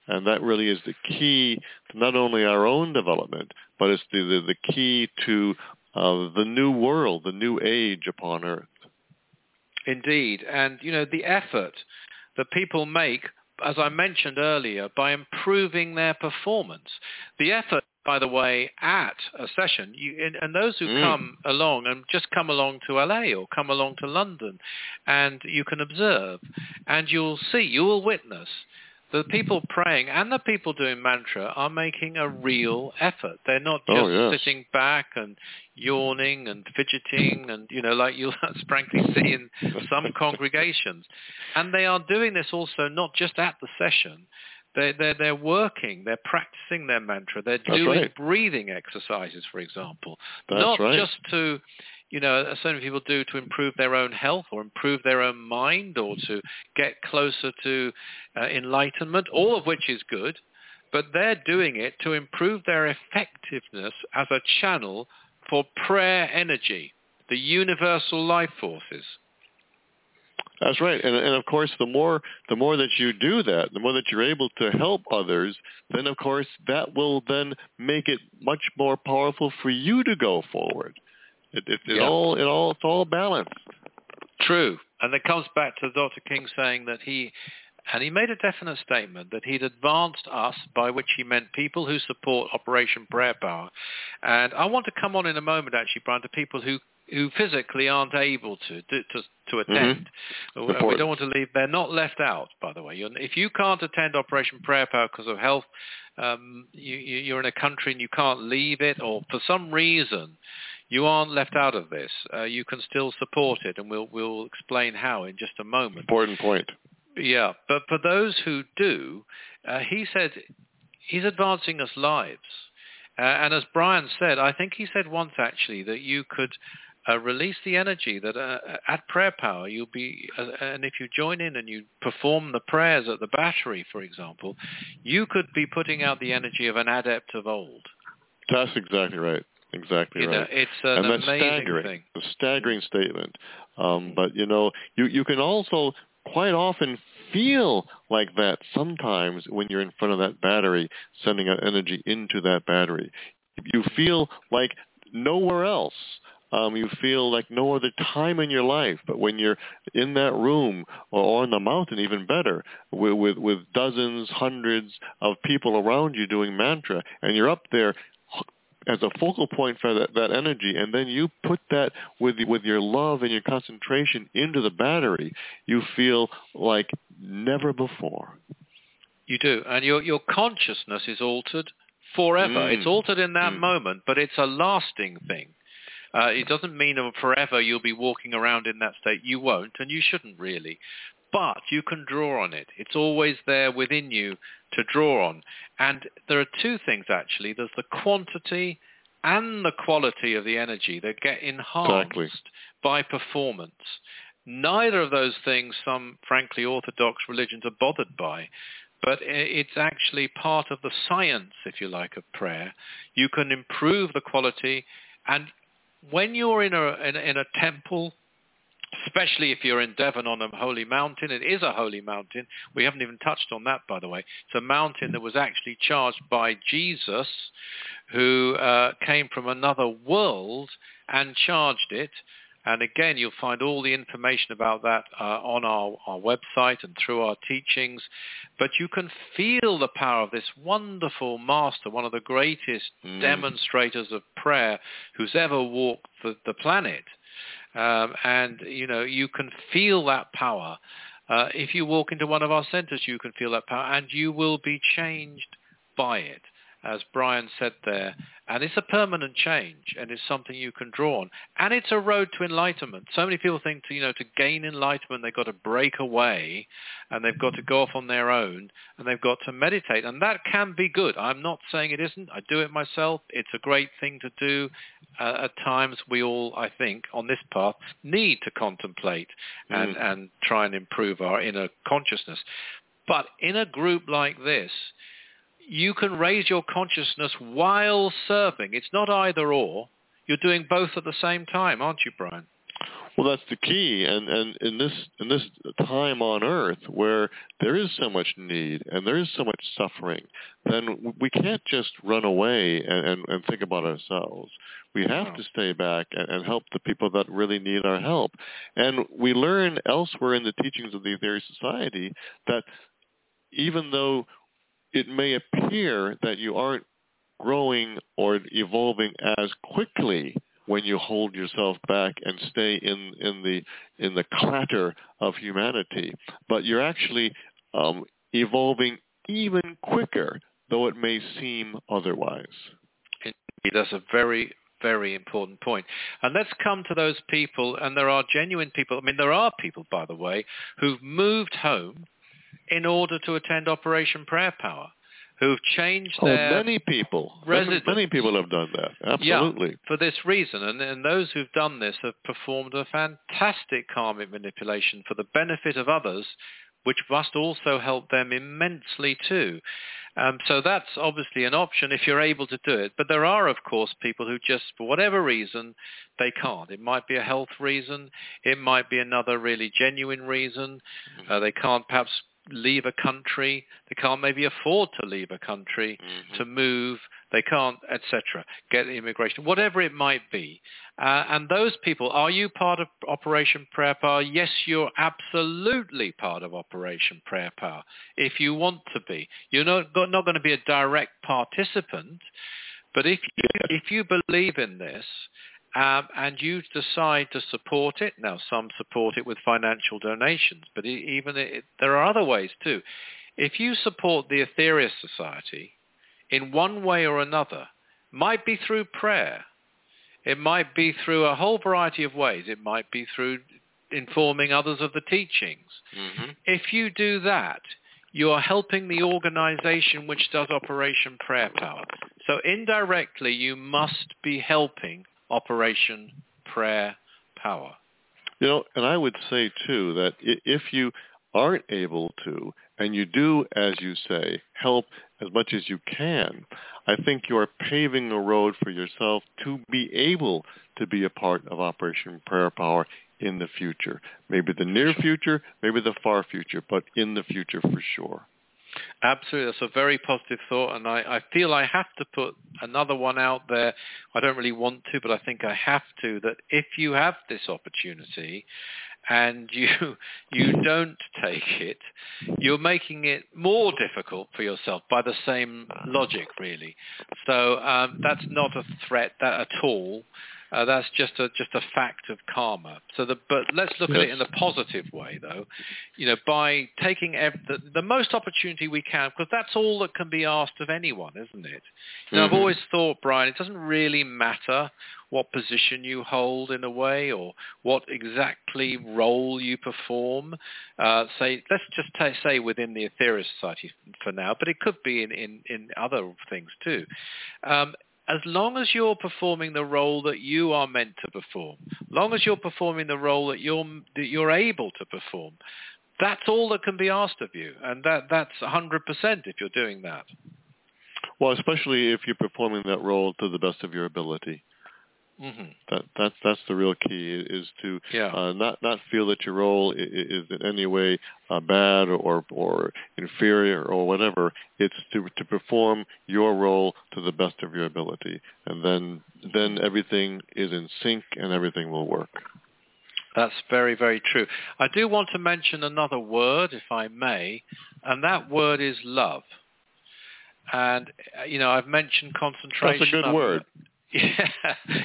And that really is the key to not only our own development, but it's the key to the new world, the new age upon Earth. Indeed. And, you know, the effort that people make, as I mentioned earlier, by improving their performance. The effort, by the way, at a session, and those who come along and just come along to LA or come along to London, and you can observe and you'll see, you will witness the people praying and the people doing mantra are making a real effort. They're not just sitting back and yawning and fidgeting and, you know, like you'll frankly see in some congregations. And they are doing this also not just at the session. They're working, they're practicing their mantra, they're doing breathing exercises, for example. Just to, you know, as so many people do, to improve their own health or improve their own mind or to get closer to enlightenment, all of which is good, but they're doing it to improve their effectiveness as a channel for prayer energy, the universal life forces. That's right. And of course, the more that you do that, the more that you're able to help others, then, of course, that will then make it much more powerful for you to go forward. It's all balanced. True. And it comes back to Dr. King saying that he made a definite statement that he'd advanced us, by which he meant people who support Operation Prayer Power. And I want to come on in a moment, actually, Brian, to people who physically aren't able to attend. Mm-hmm. We don't want to leave. They're not left out, by the way. If you can't attend Operation Prayer Power because of health, you're in a country and you can't leave it, or for some reason you aren't left out of this. You can still support it, and we'll explain how in just a moment. Important point. Yeah, but for those who do, he said he's advancing us lives. And as Brian said, I think he said once actually that you could release the energy that at Prayer Power you'll be, and if you join in and you perform the prayers at the battery, for example, you could be putting out the energy of an adept of old. That's exactly right. Exactly right. Know, it's an amazing thing. It's a staggering statement. But, you know, you can also quite often feel like that sometimes when you're in front of that battery, sending out energy into that battery. You feel like nowhere else. You feel like no other time in your life, but when you're in that room or on the mountain, even better, with dozens, hundreds of people around you doing mantra, and you're up there as a focal point for that energy, and then you put that with your love and your concentration into the battery, you feel like never before. You do, and your consciousness is altered forever. It's altered in that moment, but it's a lasting thing. It doesn't mean forever you'll be walking around in that state. You won't, and you shouldn't really. But you can draw on it. It's always there within you to draw on. And there are two things, actually. There's the quantity and the quality of the energy that get enhanced by performance. Neither of those things some, frankly, orthodox religions are bothered by. But it's actually part of the science, if you like, of prayer. You can improve the quality. And when you're in a temple especially if you're in Devon on a holy mountain. It is a holy mountain. We haven't even touched on that, by the way. It's a mountain that was actually charged by Jesus, who came from another world and charged it. And again, you'll find all the information about that on our website and through our teachings. But you can feel the power of this wonderful master, one of the greatest demonstrators of prayer who's ever walked the planet. And, you know, you can feel that power. If you walk into one of our centers, you can feel that power, and you will be changed by it, as Brian said there. And it's a permanent change, and it's something you can draw on. And it's a road to enlightenment. So many people think, to gain enlightenment, they've got to break away, and they've got to go off on their own, and they've got to meditate. And that can be good. I'm not saying it isn't. I do it myself. It's a great thing to do. At times, we all, I think, on this path, need to contemplate and try and improve our inner consciousness. But in a group like this, you can raise your consciousness while serving. It's not either or. You're doing both at the same time, aren't you, Brian? Well, that's the key. And in this time on Earth where there is so much need and there is so much suffering, then we can't just run away and think about ourselves. We have to stay back and help the people that really need our help. And we learn elsewhere in the teachings of the Aetherius Society that even though it may appear that you aren't growing or evolving as quickly when you hold yourself back and stay in the clatter of humanity, but you're actually evolving even quicker, though it may seem otherwise. Indeed, that's a very, very important point. And let's come to those people, and there are genuine people. I mean, there are people, by the way, who've moved home in order to attend Operation Prayer Power, who've changed their residence. Many people have done that, absolutely. Yeah, for this reason. And those who've done this have performed a fantastic karmic manipulation for the benefit of others, which must also help them immensely too. So that's obviously an option if you're able to do it. But there are, of course, people who just, for whatever reason, they can't. It might be a health reason. It might be another really genuine reason. They can't perhaps leave a country, they can't maybe afford to leave a country, to move, they can't, etc., get immigration, whatever it might be. And those people, are you part of Operation Prayer Power? Yes, you're absolutely part of Operation Prayer Power, if you want to be. You're not going to be a direct participant, but if you believe in this, and you decide to support it. Now, some support it with financial donations, but there are other ways too. If you support the Aetherius Society in one way or another, might be through prayer. It might be through a whole variety of ways. It might be through informing others of the teachings. If you do that, you are helping the organization which does Operation Prayer Power. So indirectly, you must be helping Operation Prayer Power. And I would say, too, that if you aren't able to, and you do, as you say, help as much as you can, I think you are paving a road for yourself to be able to be a part of Operation Prayer Power in the future. Maybe the near future, maybe the far future, but in the future for sure. Absolutely. That's a very positive thought, and I feel I have to put another one out there. I don't really want to, but I think I have to, that if you have this opportunity and you don't take it, you're making it more difficult for yourself by the same logic, really. So that's not a threat at all. That's just a fact of karma. But let's look at it in a positive way, though. By taking the most opportunity we can, because that's all that can be asked of anyone, isn't it? I've always thought, Brian, it doesn't really matter what position you hold in a way, or what exactly role you perform. Say within the Aetherius Society for now, but it could be in other things too. As long as you're performing the role that you are meant to perform, as long as you're performing the role that you're able to perform, that's all that can be asked of you. And that's 100% if you're doing that. Well, especially if you're performing that role to the best of your ability. Mm-hmm. That's the real key, is to not feel that your role is in any way bad or inferior or whatever. It's to perform your role to the best of your ability, and then everything is in sync and everything will work. That's very, very true. I do want to mention another word, if I may, and that word is love. And, you know, I've mentioned concentration. That's a good word. Yeah,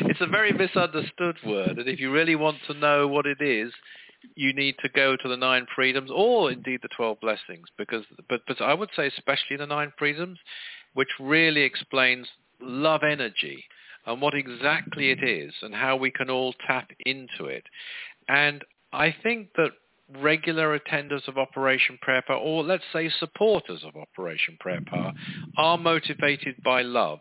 it's a very misunderstood word, and if you really want to know what it is, you need to go to the 9 Freedoms, or indeed the 12 Blessings, but I would say especially the 9 Freedoms, which really explains love energy and what exactly it is and how we can all tap into it. And I think that regular attenders of Operation Prayer Power, or let's say supporters of Operation Prayer Power, are motivated by love.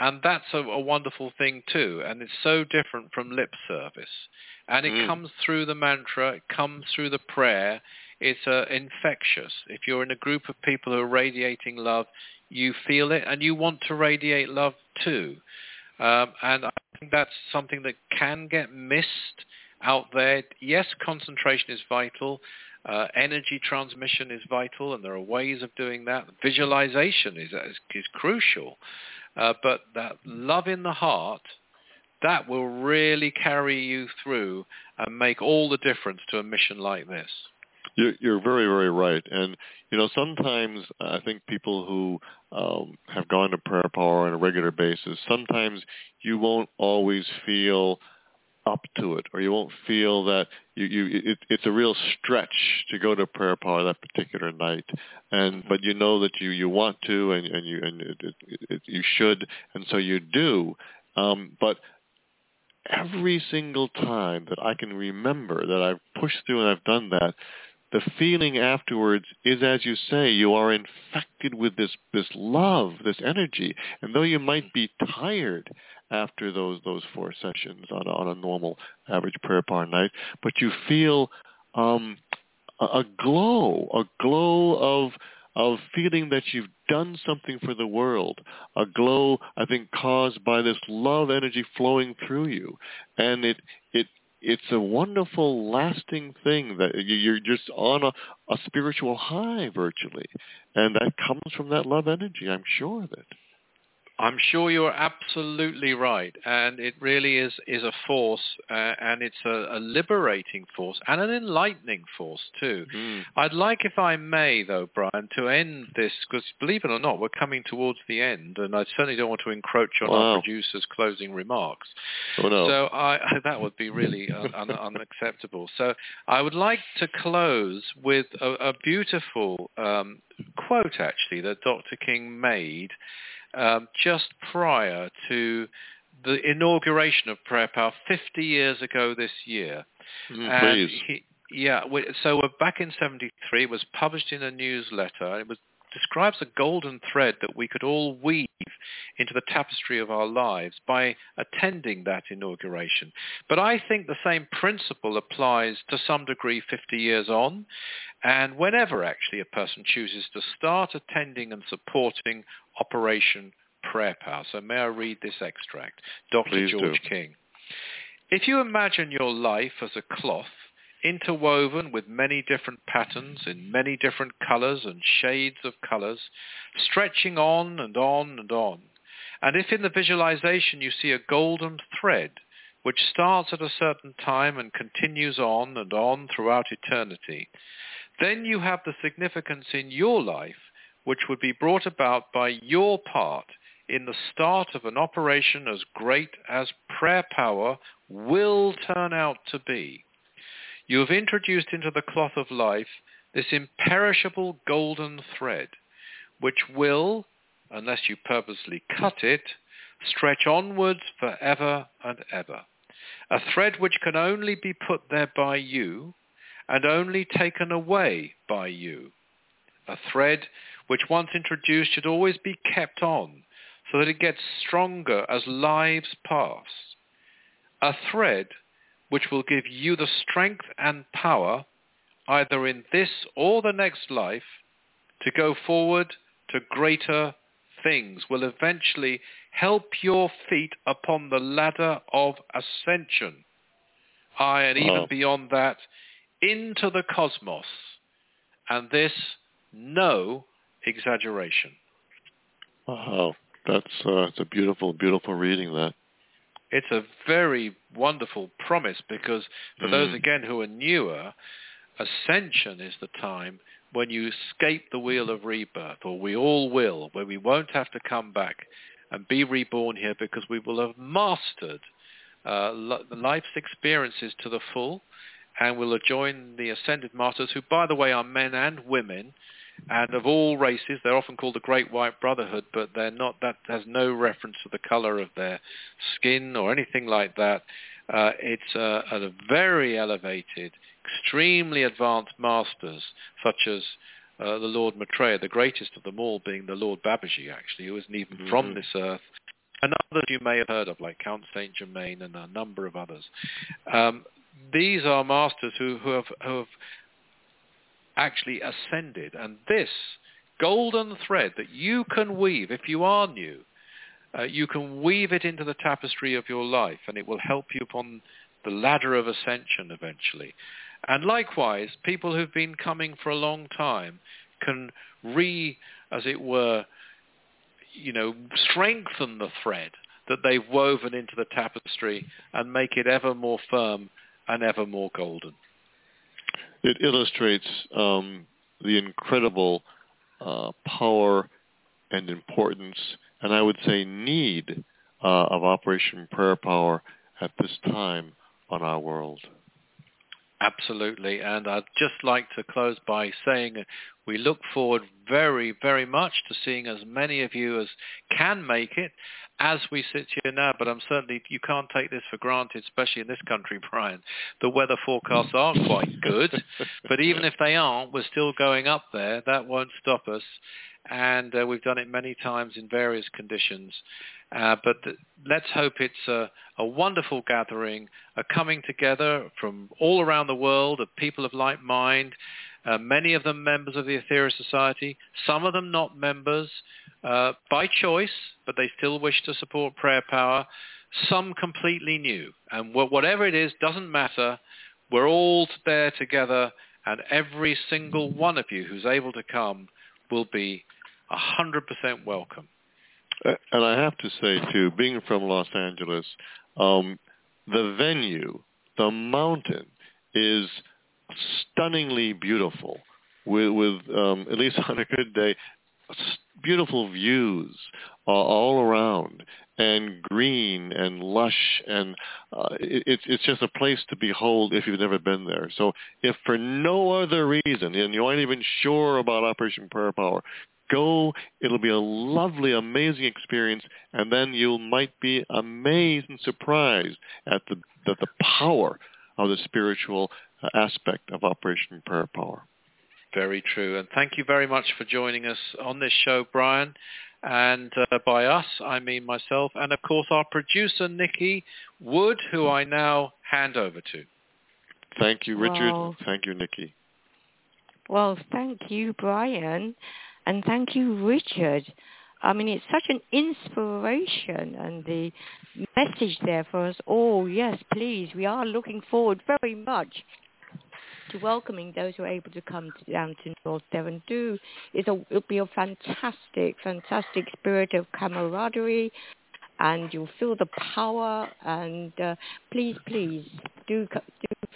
And that's a wonderful thing too, and it's so different from lip service. And it comes through the mantra, it comes through the prayer, it's infectious. If you're in a group of people who are radiating love, you feel it, and you want to radiate love too. And I think that's something that can get missed out there. Yes, concentration is vital. Energy transmission is vital, and there are ways of doing that. Visualization is crucial. But that love in the heart, that will really carry you through and make all the difference to a mission like this. You're very, very right. And, you know, sometimes I think people who have gone to Prayer Power on a regular basis, sometimes you won't always feel up to it, or you won't feel that it's a real stretch to go to Prayer Power that particular night, but you know that you want to, and you should, and so you do. But every single time that I can remember that I've pushed through and I've done that, the feeling afterwards is, as you say, you are infected with this love, this energy. And though you might be tired after those four sessions on a normal average prayer power night, but you feel a glow of feeling that you've done something for the world, a glow, I think, caused by this love energy flowing through you. And it's a wonderful, lasting thing that you're just on a spiritual high, virtually. And that comes from that love energy, I'm sure of it. I'm sure you're absolutely right. And it really is a force, and it's a liberating force and an enlightening force, too. Mm. I'd like, if I may, though, Brian, to end this, because believe it or not, we're coming towards the end, and I certainly don't want to encroach on our producer's closing remarks. Oh, no. So that would be really unacceptable. So I would like to close with a beautiful quote, actually, that Dr. King made just prior to the inauguration of Prayer Power 50 years ago this year. And so we're back in 73. It was published in a newsletter. It describes a golden thread that we could all weave into the tapestry of our lives by attending that inauguration. But I think the same principle applies to some degree 50 years on, and whenever actually a person chooses to start attending and supporting Operation Prayer Power. So may I read this extract? Dr. Please George do. King. If you imagine your life as a cloth, interwoven with many different patterns in many different colors and shades of colors, stretching on and on and on. And if in the visualization you see a golden thread, which starts at a certain time and continues on and on throughout eternity, then you have the significance in your life, which would be brought about by your part in the start of an operation as great as Prayer Power will turn out to be. You have introduced into the cloth of life this imperishable golden thread, which will, unless you purposely cut it, stretch onwards forever and ever. A thread which can only be put there by you, and only taken away by you. A thread which once introduced should always be kept on, so that it gets stronger as lives pass. A thread which will give you the strength and power, either in this or the next life, to go forward to greater things will eventually help your feet upon the ladder of ascension. Aye, and even beyond that, into the cosmos. And this, no exaggeration. Wow, that's a beautiful, beautiful reading, that. It's a very wonderful promise, because for those, again, who are newer, ascension is the time when you escape the wheel of rebirth, or we all will, where we won't have to come back and be reborn here, because we will have mastered life's experiences to the full, and will join the Ascended Masters, who, by the way, are men and women, and of all races. They're often called the Great White Brotherhood, but they're not. That has no reference to the color of their skin or anything like that. It's a very elevated, extremely advanced masters, such as the Lord Maitreya, the greatest of them all being the Lord Babaji, actually, who isn't even from this earth, and others you may have heard of, like Count Saint Germain and a number of others. These are masters who have actually ascended, and this golden thread that you can weave, if you are new, you can weave it into the tapestry of your life, and it will help you upon the ladder of ascension eventually. And likewise, people who've been coming for a long time can as it were, strengthen the thread that they've woven into the tapestry and make it ever more firm and ever more golden. It illustrates the incredible power and importance, and I would say need, of Operation Prayer Power at this time on our world. Absolutely, and I'd just like to close by saying we look forward very, very much to seeing as many of you as can make it as we sit here now. But you can't take this for granted, especially in this country, Brian. The weather forecasts are quite good, but even if they aren't, we're still going up there. That won't stop us, and we've done it many times in various conditions. But let's hope it's a wonderful gathering, a coming together from all around the world of people of like mind, many of them members of the Aetherius Society, some of them not members by choice, but they still wish to support Prayer Power, some completely new. And whatever it is, doesn't matter. We're all there together, and every single one of you who's able to come will be 100% welcome. And I have to say, too, being from Los Angeles, the venue, the mountain, is stunningly beautiful, with at least on a good day, beautiful views all around, and green and lush, and it's just a place to behold if you've never been there. So if for no other reason, and you aren't even sure about Operation Prayer Power, go. It'll be a lovely, amazing experience, and then you might be amazed and surprised at the power of the spiritual aspect of Operation Prayer Power. Very true, and thank you very much for joining us on this show, Brian. And by us, I mean myself, and of course our producer, Nikki Wood, who I now hand over to. Thank you, Richard. Wow. Thank you, Nikki. Well, thank you, Brian. And thank you, Richard. I mean, it's such an inspiration, and the message there for us all. Yes, please, we are looking forward very much to welcoming those who are able to come down to North Devon. It'll be a fantastic, fantastic spirit of camaraderie, and you'll feel the power. And please, do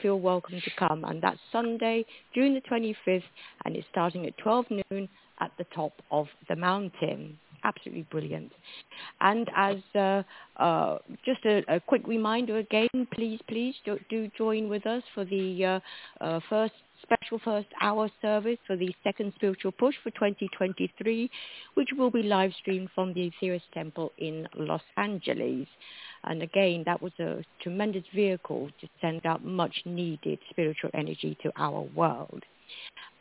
feel welcome to come. And that's Sunday, June the 25th, and it's starting at 12 noon. At the top of the mountain. Absolutely brilliant. And as just a quick reminder again, please do join with us for the first hour service for the second spiritual push for 2023, which will be live streamed from the Aetherius Temple in Los Angeles. And again, that was a tremendous vehicle to send out much needed spiritual energy to our world.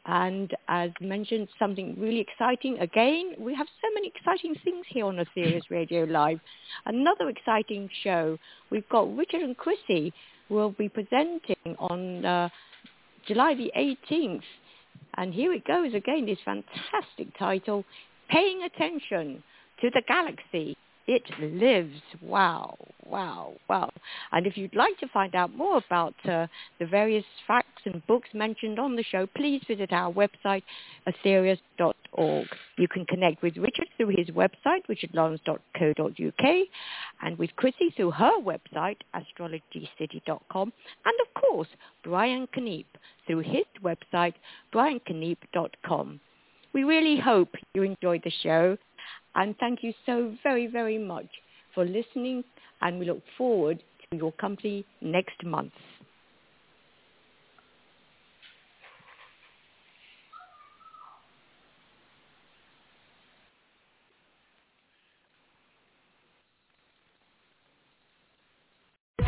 And as mentioned, something really exciting. Again, we have so many exciting things here on Aetherius Radio Live. Another exciting show. We've got Richard and Chrissie will be presenting on July the 18th. And here it goes again, this fantastic title, Paying Attention to the Galaxy. It Lives. Wow, wow, wow. And if you'd like to find out more about the various facts and books mentioned on the show, please visit our website, aetherius.org. You can connect with Richard through his website, richardlawrence.co.uk, and with Chrissie through her website, astrologycity.com, and of course, Brian Kniep through his website, briankniep.com. We really hope you enjoyed the show. And thank you so very, very much for listening, and we look forward to your company next month.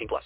18+.